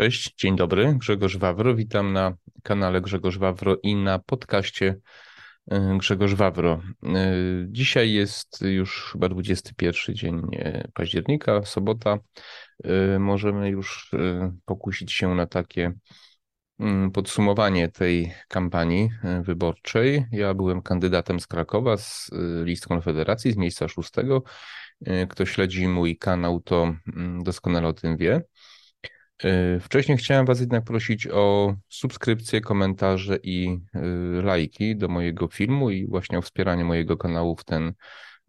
Cześć, dzień dobry, Grzegorz Wawro. Witam na kanale Grzegorz Wawro i na podcaście Grzegorz Wawro. Dzisiaj jest już chyba 21 dzień października, sobota. Możemy już pokusić się na takie podsumowanie tej kampanii wyborczej. Ja byłem kandydatem z Krakowa, z list Konfederacji, z miejsca 6. Kto śledzi mój kanał, to doskonale o tym wie. Wcześniej chciałem Was jednak prosić o subskrypcję, komentarze i lajki do mojego filmu i właśnie o wspieranie mojego kanału w ten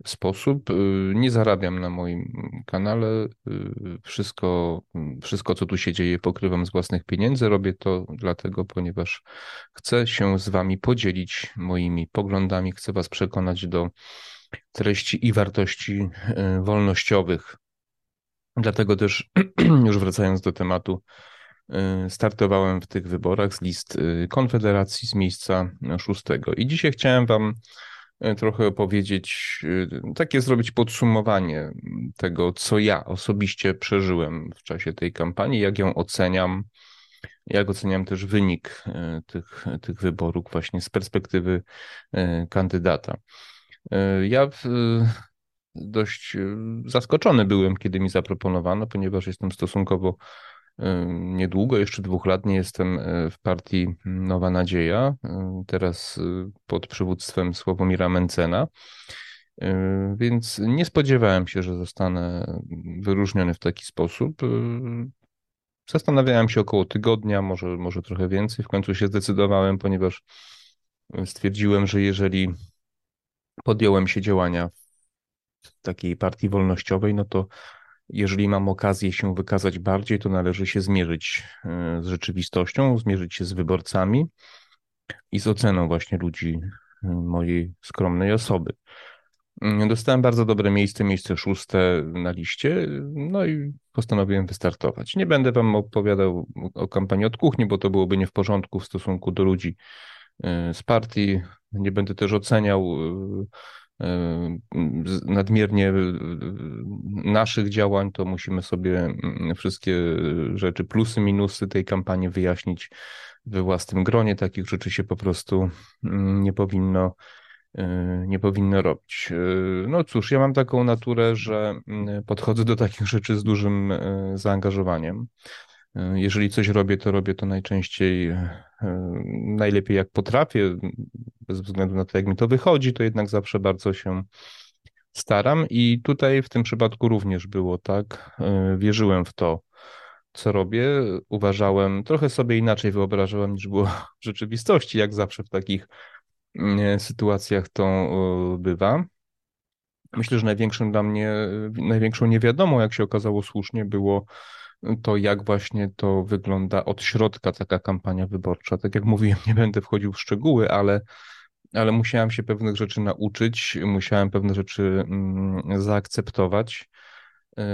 sposób. Nie zarabiam na moim kanale. Wszystko, co tu się dzieje, pokrywam z własnych pieniędzy. Robię to dlatego, ponieważ chcę się z Wami podzielić moimi poglądami, chcę Was przekonać do treści i wartości wolnościowych. Dlatego też, już wracając do tematu, startowałem w tych wyborach z list Konfederacji z miejsca 6. I dzisiaj chciałem Wam trochę opowiedzieć, takie zrobić podsumowanie tego, co ja osobiście przeżyłem w czasie tej kampanii, jak ją oceniam, jak oceniam też wynik tych wyborów właśnie z perspektywy kandydata. Ja dość zaskoczony byłem, kiedy mi zaproponowano, ponieważ jestem stosunkowo niedługo, jeszcze 2 lat nie jestem w partii Nowa Nadzieja, teraz pod przywództwem Sławomira Mencena, więc nie spodziewałem się, że zostanę wyróżniony w taki sposób. Zastanawiałem się około tygodnia, może trochę więcej, w końcu się zdecydowałem, ponieważ stwierdziłem, że jeżeli podjąłem się działania takiej partii wolnościowej, no to jeżeli mam okazję się wykazać bardziej, to należy się zmierzyć z rzeczywistością, zmierzyć się z wyborcami i z oceną właśnie ludzi mojej skromnej osoby. Dostałem bardzo dobre miejsce 6 na liście, no i postanowiłem wystartować. Nie będę Wam opowiadał o kampanii od kuchni, bo to byłoby nie w porządku w stosunku do ludzi z partii. Nie będę też oceniał nadmiernie naszych działań, to musimy sobie wszystkie rzeczy, plusy, minusy tej kampanii wyjaśnić we własnym gronie. Takich rzeczy się po prostu nie powinno robić. No cóż, ja mam taką naturę, że podchodzę do takich rzeczy z dużym zaangażowaniem. Jeżeli coś robię, to najczęściej najlepiej jak potrafię, bez względu na to, jak mi to wychodzi, to jednak zawsze bardzo się staram i tutaj w tym przypadku również było tak. Wierzyłem w to, co robię, uważałem, trochę sobie inaczej wyobrażałem, niż było w rzeczywistości, jak zawsze w takich sytuacjach to bywa. Myślę, że największą niewiadomą, jak się okazało słusznie, było to, jak właśnie to wygląda od środka taka kampania wyborcza. Tak jak mówiłem, nie będę wchodził w szczegóły, ale musiałem się pewnych rzeczy nauczyć, musiałem pewne rzeczy zaakceptować,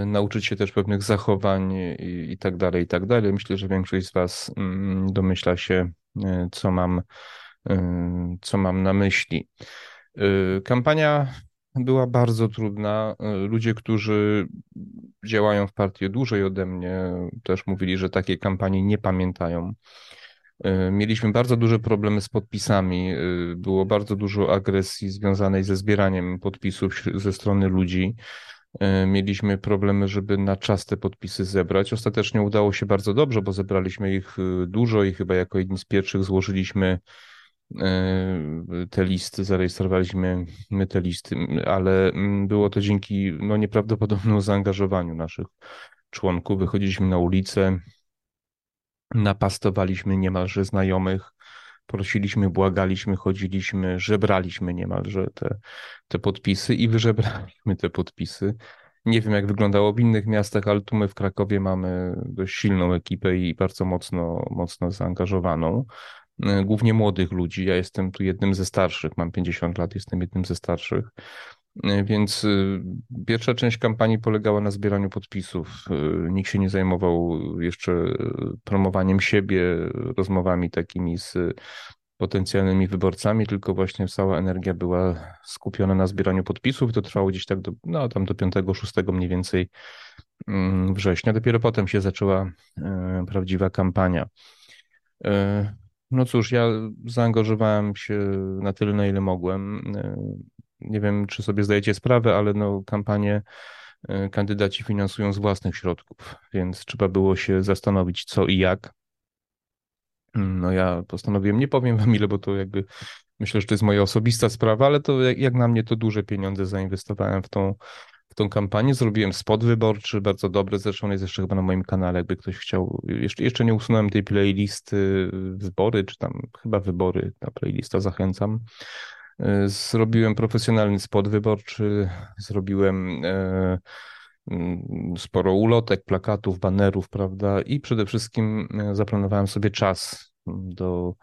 nauczyć się też pewnych zachowań i tak dalej, i tak dalej. Myślę, że większość z Was domyśla się, co mam na myśli. Kampania była bardzo trudna. Ludzie, którzy działają w partii dłużej ode mnie, też mówili, że takiej kampanii nie pamiętają. Mieliśmy bardzo duże problemy z podpisami. Było bardzo dużo agresji związanej ze zbieraniem podpisów ze strony ludzi. Mieliśmy problemy, żeby na czas te podpisy zebrać. Ostatecznie udało się bardzo dobrze, bo zebraliśmy ich dużo i chyba jako jedni z pierwszych złożyliśmy te listy, zarejestrowaliśmy my te listy, ale było to dzięki nieprawdopodobnemu zaangażowaniu naszych członków. Wychodziliśmy na ulicę, napastowaliśmy niemalże znajomych, prosiliśmy, błagaliśmy, chodziliśmy, żebraliśmy niemalże te podpisy i wyżebraliśmy te podpisy. Nie wiem, jak wyglądało w innych miastach, ale tu my w Krakowie mamy dość silną ekipę i bardzo mocno zaangażowaną. Głównie młodych ludzi. Ja jestem tu jednym ze starszych, mam 50 lat, jestem jednym ze starszych, więc pierwsza część kampanii polegała na zbieraniu podpisów. Nikt się nie zajmował jeszcze promowaniem siebie, rozmowami takimi z potencjalnymi wyborcami, tylko właśnie cała energia była skupiona na zbieraniu podpisów. To trwało gdzieś tak do 5-6 mniej więcej września. Dopiero potem się zaczęła prawdziwa kampania. No cóż, ja zaangażowałem się na tyle, na ile mogłem. Nie wiem, czy sobie zdajecie sprawę, ale no, kampanię kandydaci finansują z własnych środków, więc trzeba było się zastanowić, co i jak. No ja postanowiłem, nie powiem wam ile, bo to jakby myślę, że to jest moja osobista sprawa, ale to jak na mnie to duże pieniądze zainwestowałem w tą kampanię. Zrobiłem spot wyborczy, bardzo dobry, zresztą jest jeszcze chyba na moim kanale, jakby ktoś chciał. Jeszcze nie usunąłem tej playlisty wybory, czy tam chyba wybory, ta playlista, zachęcam. Zrobiłem profesjonalny spot wyborczy, zrobiłem sporo ulotek, plakatów, banerów, prawda, i przede wszystkim zaplanowałem sobie czas do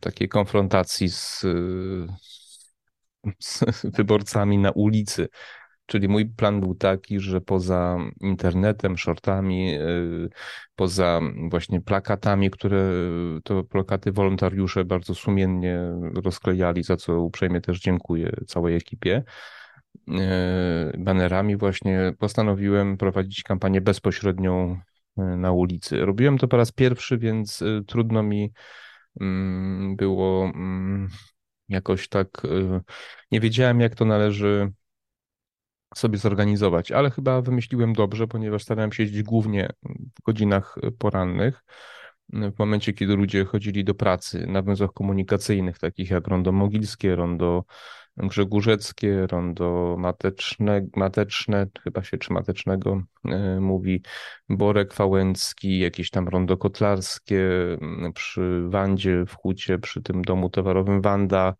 takiej konfrontacji z wyborcami na ulicy. Czyli mój plan był taki, że poza internetem, shortami, poza właśnie plakatami, które to plakaty wolontariusze bardzo sumiennie rozklejali, za co uprzejmie też dziękuję całej ekipie, banerami właśnie postanowiłem prowadzić kampanię bezpośrednią na ulicy. Robiłem to po raz pierwszy, więc trudno mi było jakoś tak, nie wiedziałem jak to należy sobie zorganizować, ale chyba wymyśliłem dobrze, ponieważ starałem się jeździć głównie w godzinach porannych, w momencie, kiedy ludzie chodzili do pracy na węzłach komunikacyjnych, takich jak rondo Mogilskie, rondo Grzegórzeckie, rondo Mateczne, chyba się czy Matecznego mówi, Borek Wałęcki, jakieś tam rondo Kotlarskie, przy Wandzie w Hucie, przy tym domu towarowym Wanda,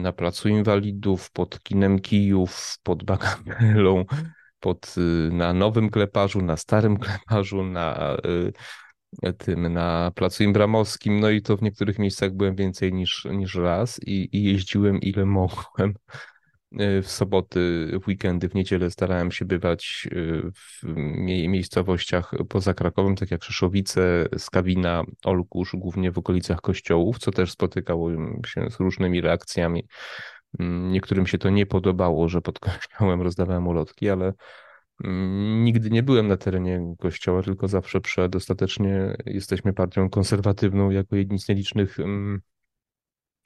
na Placu Inwalidów, pod Kinem Kijów, pod Bagamelą, na Nowym Kleparzu, na Starym Kleparzu, na Placu Imbramowskim. No i to w niektórych miejscach byłem więcej niż raz i jeździłem ile mogłem. W soboty, w weekendy, w niedzielę starałem się bywać w miejscowościach poza Krakowem, tak jak Krzeszowice, Skawina, Olkusz, głównie w okolicach kościołów, co też spotykało się z różnymi reakcjami. Niektórym się to nie podobało, że pod kościołem rozdawałem ulotki, ale nigdy nie byłem na terenie kościoła, tylko zawsze przed. Ostatecznie jesteśmy partią konserwatywną, jako jedni z nielicznych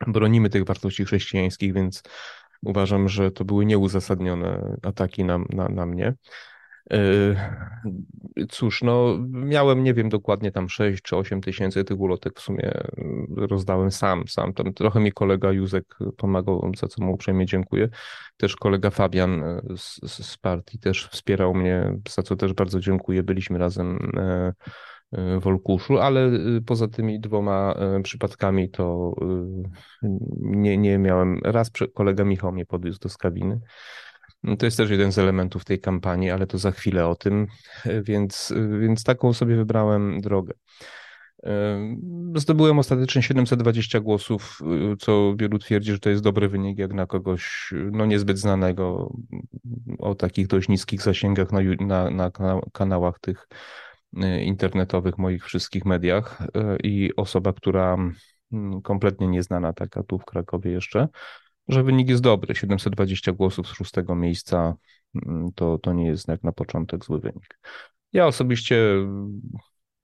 bronimy tych wartości chrześcijańskich, więc uważam, że to były nieuzasadnione ataki na mnie. Cóż, no miałem, nie wiem dokładnie, tam 6 czy 8 tysięcy tych ulotek w sumie rozdałem sam. Tam trochę mi kolega Józek pomagał, za co mu uprzejmie dziękuję. Też kolega Fabian z partii też wspierał mnie, za co też bardzo dziękuję. Byliśmy razem w Olkuszu, ale poza tymi dwoma przypadkami to nie miałem. Raz kolega Michał mnie podwiózł do Skawiny. To jest też jeden z elementów tej kampanii, ale to za chwilę o tym, więc taką sobie wybrałem drogę. Zdobyłem ostatecznie 720 głosów, co wielu twierdzi, że to jest dobry wynik jak na kogoś no niezbyt znanego o takich dość niskich zasięgach na kanałach tych internetowych, moich wszystkich mediach i osoba, która kompletnie nieznana taka tu w Krakowie jeszcze, że wynik jest dobry. 720 głosów z 6. miejsca to nie jest jak na początek zły wynik. Ja osobiście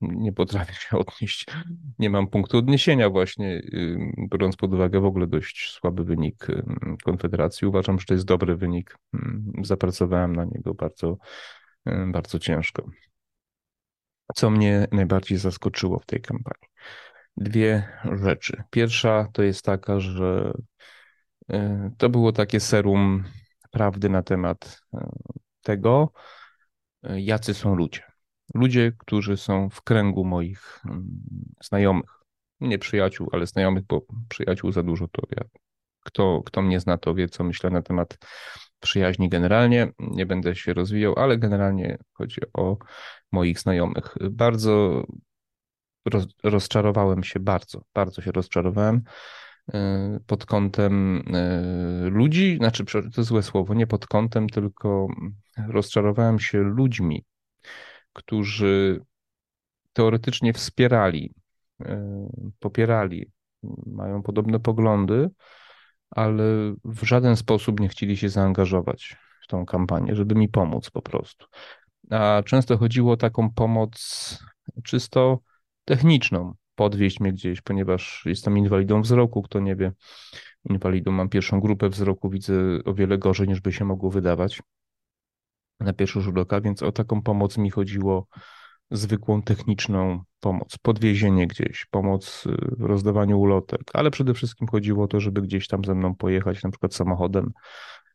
nie potrafię się odnieść, nie mam punktu odniesienia właśnie, biorąc pod uwagę w ogóle dość słaby wynik Konfederacji. Uważam, że to jest dobry wynik. Zapracowałem na niego bardzo, bardzo ciężko. Co mnie najbardziej zaskoczyło w tej kampanii? Dwie rzeczy. Pierwsza to jest taka, że to było takie serum prawdy na temat tego, jacy są ludzie. Ludzie, którzy są w kręgu moich znajomych. Nie przyjaciół, ale znajomych, bo przyjaciół za dużo to ja. Kto mnie zna, to wie, co myślę na temat przyjaźni generalnie. Nie będę się rozwijał, ale generalnie chodzi o moich znajomych. Bardzo rozczarowałem się, bardzo się rozczarowałem pod kątem ludzi, znaczy to złe słowo, nie pod kątem, tylko rozczarowałem się ludźmi, którzy teoretycznie wspierali, popierali, mają podobne poglądy, ale w żaden sposób nie chcieli się zaangażować w tą kampanię, żeby mi pomóc po prostu. a często chodziło o taką pomoc czysto techniczną. Podwieźć mnie gdzieś, ponieważ jestem inwalidą wzroku, kto nie wie, inwalidą mam pierwszą grupę wzroku, widzę o wiele gorzej niż by się mogło wydawać na pierwszy rzut oka, więc o taką pomoc mi chodziło, zwykłą techniczną pomoc, podwiezienie gdzieś, pomoc w rozdawaniu ulotek, ale przede wszystkim chodziło o to, żeby gdzieś tam ze mną pojechać, na przykład samochodem.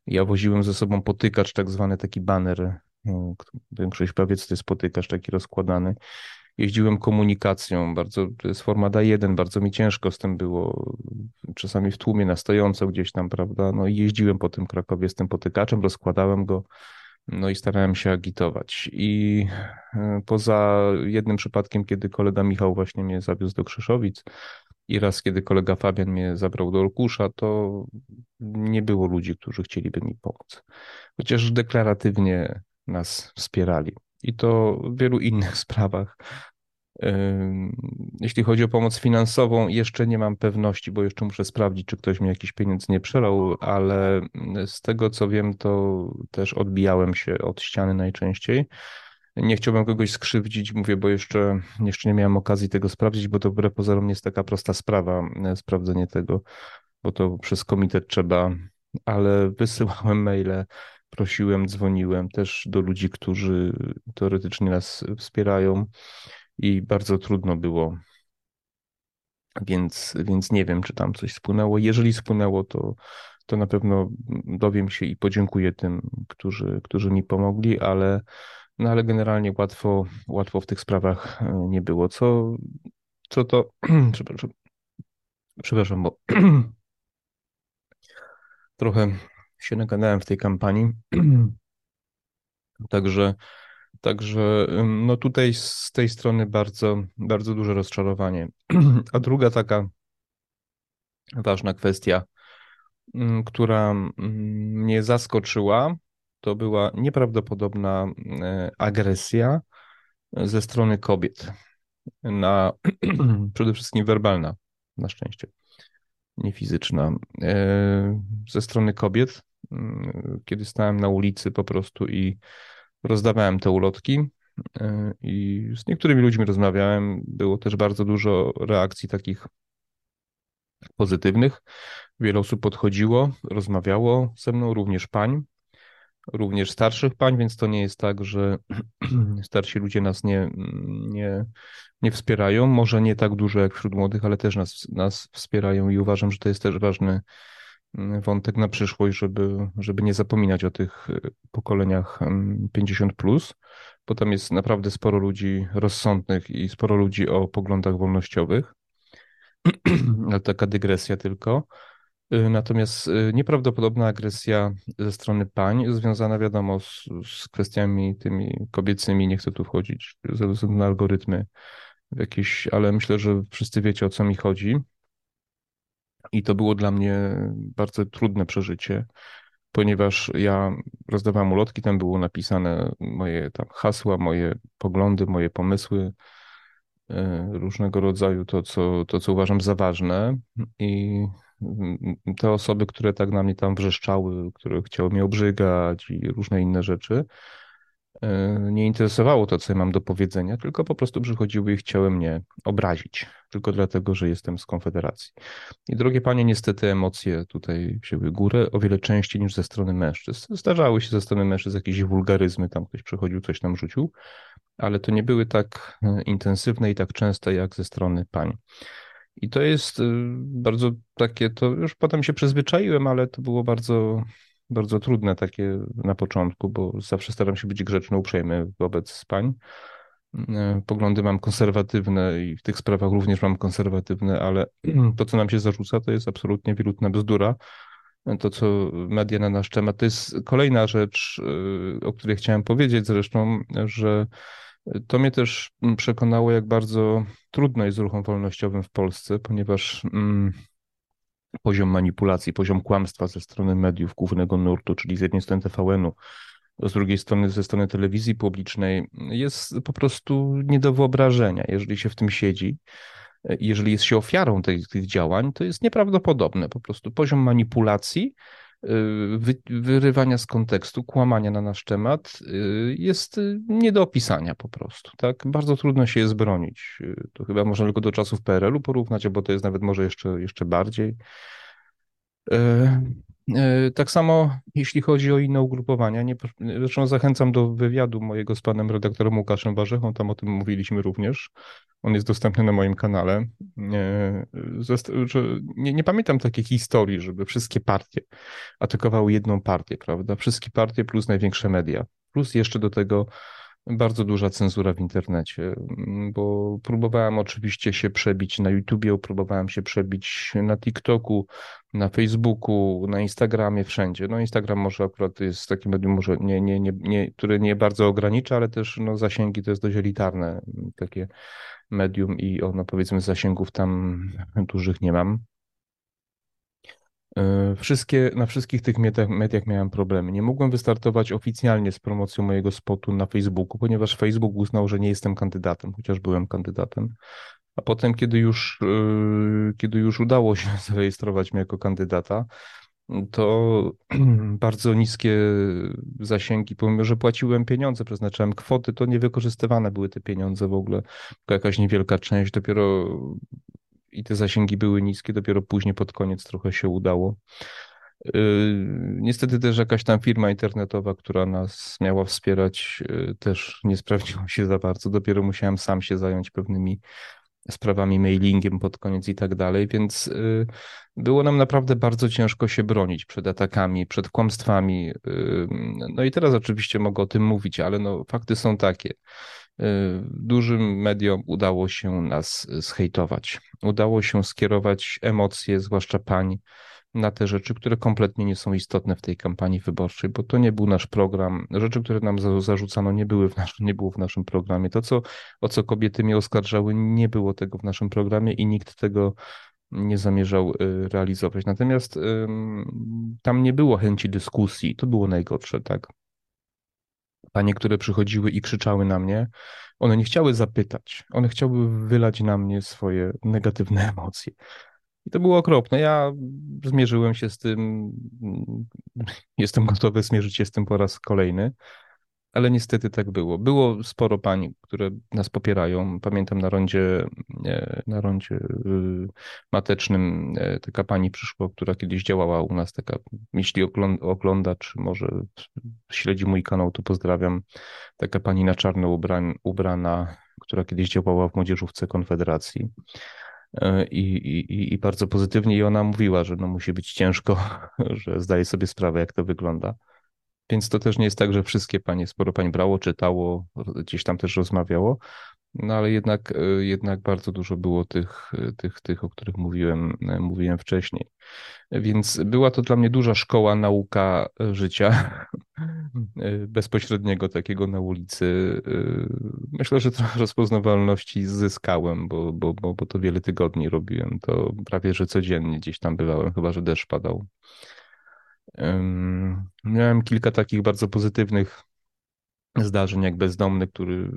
Ja woziłem ze sobą potykacz, tak zwany taki baner, większość prawie to jest potykacz taki rozkładany. Jeździłem komunikacją, bardzo, to jest forma A1, bardzo mi ciężko z tym było, czasami w tłumie na stojąco gdzieś tam, prawda, no i jeździłem po tym Krakowie z tym potykaczem, rozkładałem go, no i starałem się agitować. I poza jednym przypadkiem, kiedy kolega Michał właśnie mnie zawiózł do Krzeszowic i raz, kiedy kolega Fabian mnie zabrał do Olkusza, to nie było ludzi, którzy chcieliby mi pomóc, chociaż deklaratywnie nas wspierali. I to w wielu innych sprawach. Jeśli chodzi o pomoc finansową, jeszcze nie mam pewności, bo jeszcze muszę sprawdzić, czy ktoś mi jakiś pieniądz nie przelał, ale z tego co wiem, to też odbijałem się od ściany najczęściej. Nie chciałbym kogoś skrzywdzić, mówię, bo jeszcze nie miałem okazji tego sprawdzić, bo to wbrew pozorom nie jest taka prosta sprawa, sprawdzenie tego, bo to przez komitet trzeba, ale wysyłałem maile, prosiłem, dzwoniłem też do ludzi, którzy teoretycznie nas wspierają i bardzo trudno było, więc nie wiem, czy tam coś spłynęło. Jeżeli spłynęło, to na pewno dowiem się i podziękuję tym, którzy mi pomogli, ale generalnie łatwo w tych sprawach nie było. Co to... Przepraszam, bo trochę się nagadałem w tej kampanii. Także no tutaj z tej strony bardzo, bardzo duże rozczarowanie. A druga taka ważna kwestia, która mnie zaskoczyła, to była nieprawdopodobna agresja ze strony kobiet. Przede wszystkim werbalna, na szczęście, nie fizyczna. Ze strony kobiet, kiedy stałem na ulicy po prostu i rozdawałem te ulotki i z niektórymi ludźmi rozmawiałem. Było też bardzo dużo reakcji takich pozytywnych. Wiele osób podchodziło, rozmawiało ze mną, również pań, również starszych pań, więc to nie jest tak, że starsi ludzie nas nie wspierają. Może nie tak dużo jak wśród młodych, ale też nas wspierają i uważam, że to jest też ważny wątek na przyszłość, żeby nie zapominać o tych pokoleniach 50+, bo tam jest naprawdę sporo ludzi rozsądnych i sporo ludzi o poglądach wolnościowych. Ale taka dygresja tylko. Natomiast nieprawdopodobna agresja ze strony pań, związana wiadomo z kwestiami tymi kobiecymi, nie chcę tu wchodzić ze względu na algorytmy jakieś, ale myślę, że wszyscy wiecie, o co mi chodzi. I to było dla mnie bardzo trudne przeżycie, ponieważ ja rozdawałem ulotki, tam było napisane moje tam hasła, moje poglądy, moje pomysły, różnego rodzaju to, co uważam za ważne. I te osoby, które tak na mnie tam wrzeszczały, które chciały mnie obrzygać i różne inne rzeczy, nie interesowało to, co ja mam do powiedzenia, tylko po prostu przychodziły i chciały mnie obrazić, tylko dlatego, że jestem z Konfederacji. I drogie panie, niestety emocje tutaj wzięły górę o wiele częściej niż ze strony mężczyzn. Zdarzały się ze strony mężczyzn jakieś wulgaryzmy, tam ktoś przychodził, coś nam rzucił, ale to nie były tak intensywne i tak częste jak ze strony pań. I to jest bardzo takie, to już potem się przyzwyczaiłem, ale to było bardzo... bardzo trudne takie na początku, bo zawsze staram się być grzeczny, uprzejmy wobec pań. Poglądy mam konserwatywne i w tych sprawach również mam konserwatywne, ale to, co nam się zarzuca, to jest absolutnie wilutna bzdura. To, co media na nasz temat, to jest kolejna rzecz, o której chciałem powiedzieć zresztą, że to mnie też przekonało, jak bardzo trudno jest z ruchem wolnościowym w Polsce, ponieważ... poziom manipulacji, poziom kłamstwa ze strony mediów głównego nurtu, czyli z jednej strony TVN-u, z drugiej strony ze strony telewizji publicznej, jest po prostu nie do wyobrażenia. Jeżeli się w tym siedzi, jeżeli jest się ofiarą tych działań, to jest nieprawdopodobne. Po prostu poziom manipulacji wyrywania z kontekstu, kłamania na nasz temat jest nie do opisania po prostu. Tak? Bardzo trudno się je zbronić. To chyba można tylko do czasów PRL-u porównać, bo to jest nawet może jeszcze bardziej. Tak samo jeśli chodzi o inne ugrupowania, zresztą zachęcam do wywiadu mojego z panem redaktorem Łukaszem Warzechą, tam o tym mówiliśmy również, on jest dostępny na moim kanale. Nie pamiętam takiej historii, żeby wszystkie partie atakowały jedną partię, prawda? Wszystkie partie plus największe media, plus jeszcze do tego bardzo duża cenzura w internecie, bo próbowałem oczywiście się przebić na YouTubie, próbowałem się przebić na TikToku, na Facebooku, na Instagramie, wszędzie. No Instagram może akurat jest takim medium, może które nie bardzo ogranicza, ale też no, zasięgi to jest dość elitarne takie medium i ono powiedzmy zasięgów tam dużych nie mam. Na wszystkich tych mediach miałem problemy. Nie mogłem wystartować oficjalnie z promocją mojego spotu na Facebooku, ponieważ Facebook uznał, że nie jestem kandydatem, chociaż byłem kandydatem. A potem, kiedy już udało się zarejestrować mnie jako kandydata, to bardzo niskie zasięgi, pomimo że płaciłem pieniądze, przeznaczałem kwoty, to niewykorzystywane były te pieniądze w ogóle, tylko jakaś niewielka część dopiero... I te zasięgi były niskie, dopiero później pod koniec trochę się udało. Niestety też jakaś tam firma internetowa, która nas miała wspierać, też nie sprawdziła się za bardzo. Dopiero musiałem sam się zająć pewnymi sprawami, mailingiem pod koniec i tak dalej, więc było nam naprawdę bardzo ciężko się bronić przed atakami, przed kłamstwami. No i teraz oczywiście mogę o tym mówić, ale no, fakty są takie. Dużym mediom udało się nas zhejtować. Udało się skierować emocje, zwłaszcza pań, na te rzeczy, które kompletnie nie są istotne w tej kampanii wyborczej, bo to nie był nasz program. Rzeczy, które nam zarzucano, nie było w naszym programie. To, o co kobiety mnie oskarżały, nie było tego w naszym programie i nikt tego nie zamierzał realizować. Natomiast tam nie było chęci dyskusji. To było najgorsze, tak? Panie, które przychodziły i krzyczały na mnie, one nie chciały zapytać, one chciały wylać na mnie swoje negatywne emocje. I to było okropne. Ja zmierzyłem się z tym, jestem gotowy zmierzyć się z tym po raz kolejny, ale niestety tak było. Było sporo pań, które nas popierają. Pamiętam na rondzie matecznym taka pani przyszła, która kiedyś działała u nas, taka, jeśli ogląda, czy może śledzi mój kanał, to pozdrawiam. Taka pani na czarno ubrana, która kiedyś działała w młodzieżówce Konfederacji. I bardzo pozytywnie i ona mówiła, że no musi być ciężko, że zdaje sobie sprawę, jak to wygląda. Więc to też nie jest tak, że wszystkie panie, sporo pań brało, czytało, gdzieś tam też rozmawiało, no ale jednak bardzo dużo było tych, o których mówiłem wcześniej. Więc była to dla mnie duża szkoła, nauka życia, bezpośredniego takiego na ulicy. Myślę, że trochę rozpoznawalności zyskałem, bo to wiele tygodni robiłem, to prawie że codziennie gdzieś tam bywałem, chyba że deszcz padał. Miałem kilka takich bardzo pozytywnych zdarzeń, jak bezdomny, który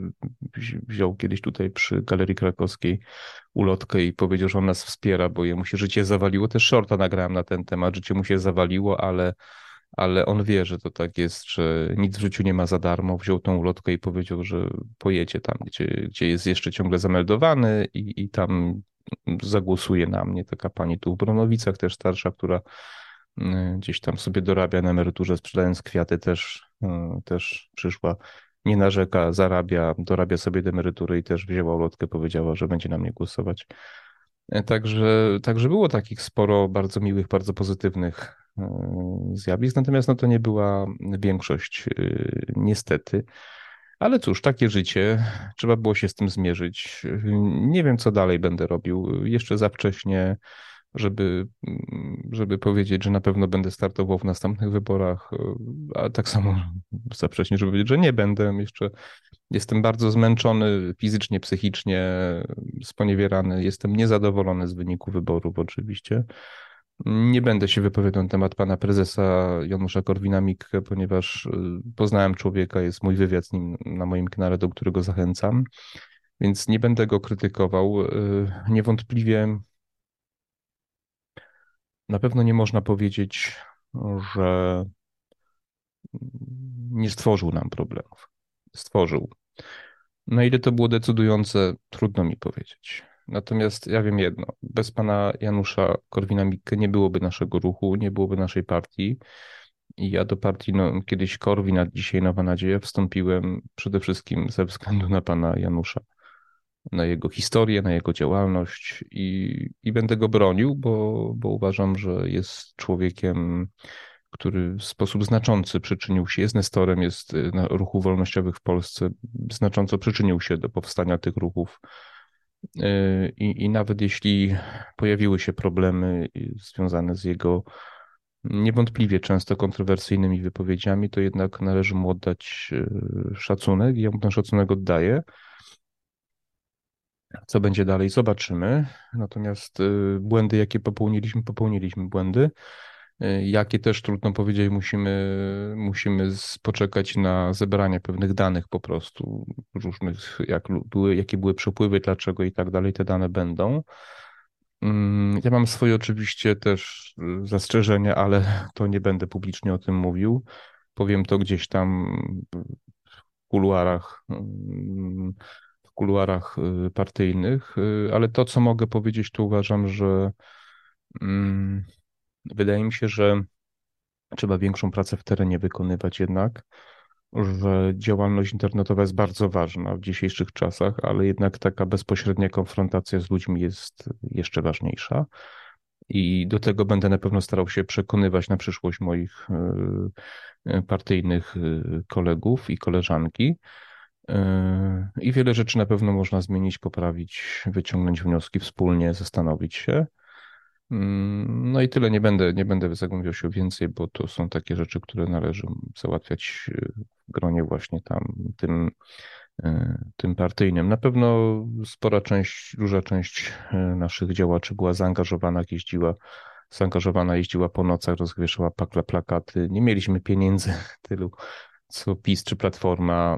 wziął kiedyś tutaj przy Galerii Krakowskiej ulotkę i powiedział, że on nas wspiera, bo jemu się życie zawaliło. Też shorta nagrałem na ten temat, życie mu się zawaliło, ale on wie, że to tak jest, że nic w życiu nie ma za darmo. Wziął tą ulotkę i powiedział, że pojedzie tam, gdzie jest jeszcze ciągle zameldowany i tam zagłosuje na mnie. Taka pani tu w Bronowicach, też starsza, która gdzieś tam sobie dorabia na emeryturze, sprzedając kwiaty, też przyszła, nie narzeka, zarabia, dorabia sobie do emerytury i też wzięła ulotkę, powiedziała, że będzie na mnie głosować. Także było takich sporo bardzo miłych, bardzo pozytywnych zjawisk, natomiast no to nie była większość niestety. Ale cóż, takie życie, trzeba było się z tym zmierzyć. Nie wiem, co dalej będę robił, jeszcze za wcześnie, żeby powiedzieć, że na pewno będę startował w następnych wyborach, a tak samo za wcześnie, żeby powiedzieć, że nie będę. Jeszcze jestem bardzo zmęczony fizycznie, psychicznie, sponiewierany. Jestem niezadowolony z wyniku wyborów oczywiście. Nie będę się wypowiadał na temat pana prezesa Janusza Korwina-Mikke, ponieważ poznałem człowieka, jest mój wywiad z nim na moim kanale, do którego zachęcam, więc nie będę go krytykował. Niewątpliwie na pewno nie można powiedzieć, że nie stworzył nam problemów. Stworzył. Na ile to było decydujące, trudno mi powiedzieć. Natomiast ja wiem jedno, bez pana Janusza Korwina-Mikke nie byłoby naszego ruchu, nie byłoby naszej partii. I ja do partii kiedyś Korwin, a dzisiaj Nowa Nadzieja wstąpiłem przede wszystkim ze względu na pana Janusza, na jego historię, na jego działalność i będę go bronił, bo uważam, że jest człowiekiem, który w sposób znaczący przyczynił się, jest nestorem, jest na ruchu wolnościowych w Polsce, znacząco przyczynił się do powstania tych ruchów. I nawet jeśli pojawiły się problemy związane z jego niewątpliwie często kontrowersyjnymi wypowiedziami, to jednak należy mu oddać szacunek i ja mu ten szacunek oddaję. Co będzie dalej, zobaczymy. Natomiast błędy, jakie popełniliśmy błędy. Jakie też trudno powiedzieć, musimy poczekać na zebranie pewnych danych po prostu, różnych, jakie były przepływy, dlaczego i tak dalej, te dane będą. Ja mam swoje oczywiście też zastrzeżenia, ale to nie będę publicznie o tym mówił. Powiem to gdzieś tam w kuluarach partyjnych, ale to, co mogę powiedzieć, to uważam, że wydaje mi się, że trzeba większą pracę w terenie wykonywać jednak, że działalność internetowa jest bardzo ważna w dzisiejszych czasach, ale jednak taka bezpośrednia konfrontacja z ludźmi jest jeszcze ważniejsza i do tego będę na pewno starał się przekonywać na przyszłość moich partyjnych kolegów i koleżanki. I wiele rzeczy na pewno można zmienić, poprawić, wyciągnąć wnioski wspólnie, zastanowić się. No i tyle, nie będę zagłębiał się więcej, bo to są takie rzeczy, które należy załatwiać w gronie właśnie tam, tym partyjnym. Na pewno duża część naszych działaczy była zaangażowana, jeździła po nocach, rozwieszała plakaty. Nie mieliśmy pieniędzy tylu, co PiS czy Platforma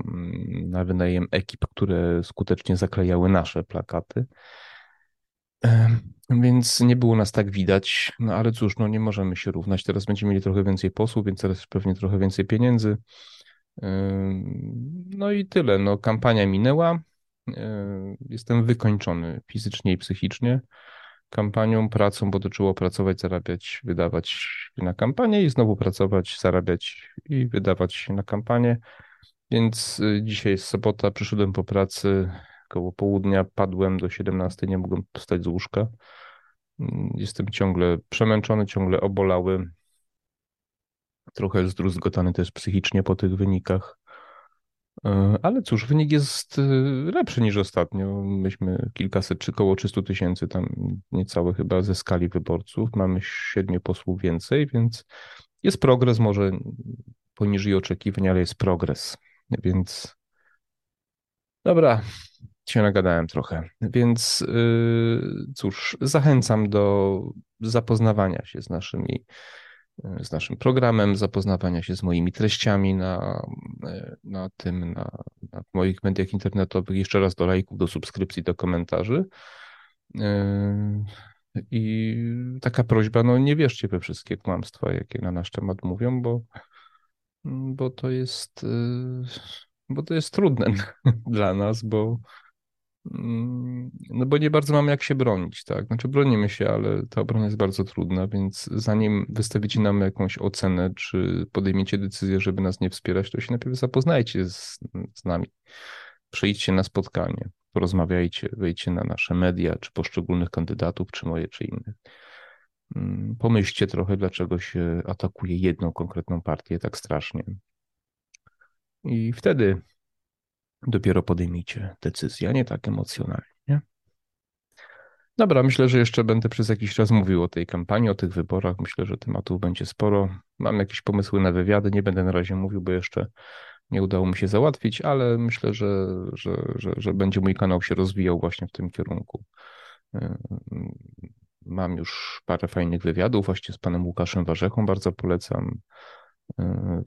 na wynajem ekip, które skutecznie zaklejały nasze plakaty. Więc nie było nas tak widać, no ale cóż, no nie możemy się równać. Teraz będziemy mieli trochę więcej posłów, więc teraz pewnie trochę więcej pieniędzy. No i tyle, no kampania minęła. Jestem wykończony fizycznie i psychicznie kampanią, pracą, bo to trzeba pracować, zarabiać, wydawać na kampanię i znowu pracować, zarabiać i wydawać na kampanię. Więc dzisiaj jest sobota, przyszedłem po pracy. Koło południa padłem do 17, nie mogłem wstać z łóżka. Jestem ciągle przemęczony, ciągle obolały. Trochę zdruzgotany też psychicznie po tych wynikach. Ale cóż, wynik jest lepszy niż ostatnio. Myśmy kilkaset czy koło 300 000, tam niecałe chyba ze skali wyborców. Mamy 7 posłów więcej, więc jest progres, może poniżej oczekiwań, ale jest progres. Więc dobra. Się nagadałem trochę, więc cóż, zachęcam do zapoznawania się z naszym programem, zapoznawania się z moimi treściami na moich mediach internetowych, jeszcze raz do lajków, do subskrypcji, do komentarzy. I taka prośba, no nie wierzcie we wszystkie kłamstwa, jakie na nasz temat mówią, bo to jest trudne dla nas, bo nie bardzo mamy jak się bronić, tak? Znaczy bronimy się, ale ta obrona jest bardzo trudna, więc zanim wystawicie nam jakąś ocenę, czy podejmiecie decyzję, żeby nas nie wspierać, to się najpierw zapoznajcie z nami. Przyjdźcie na spotkanie, porozmawiajcie, wejdźcie na nasze media, czy poszczególnych kandydatów, czy moje, czy innych. Pomyślcie trochę, dlaczego się atakuje jedną konkretną partię tak strasznie. I wtedy dopiero podejmijcie decyzję, a nie tak emocjonalnie. Nie? Dobra, myślę, że jeszcze będę przez jakiś czas mówił o tej kampanii, o tych wyborach. Myślę, że tematów będzie sporo. Mam jakieś pomysły na wywiady, nie będę na razie mówił, bo jeszcze nie udało mi się załatwić, ale myślę, że będzie mój kanał się rozwijał właśnie w tym kierunku. Mam już parę fajnych wywiadów właśnie z panem Łukaszem Warzechą, bardzo polecam.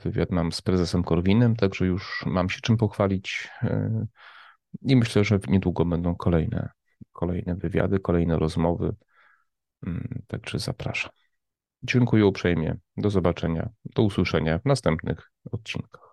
Wywiad mam z prezesem Korwinem, także już mam się czym pochwalić i myślę, że niedługo będą kolejne wywiady, kolejne rozmowy, także zapraszam. Dziękuję uprzejmie. Do zobaczenia. Do usłyszenia w następnych odcinkach.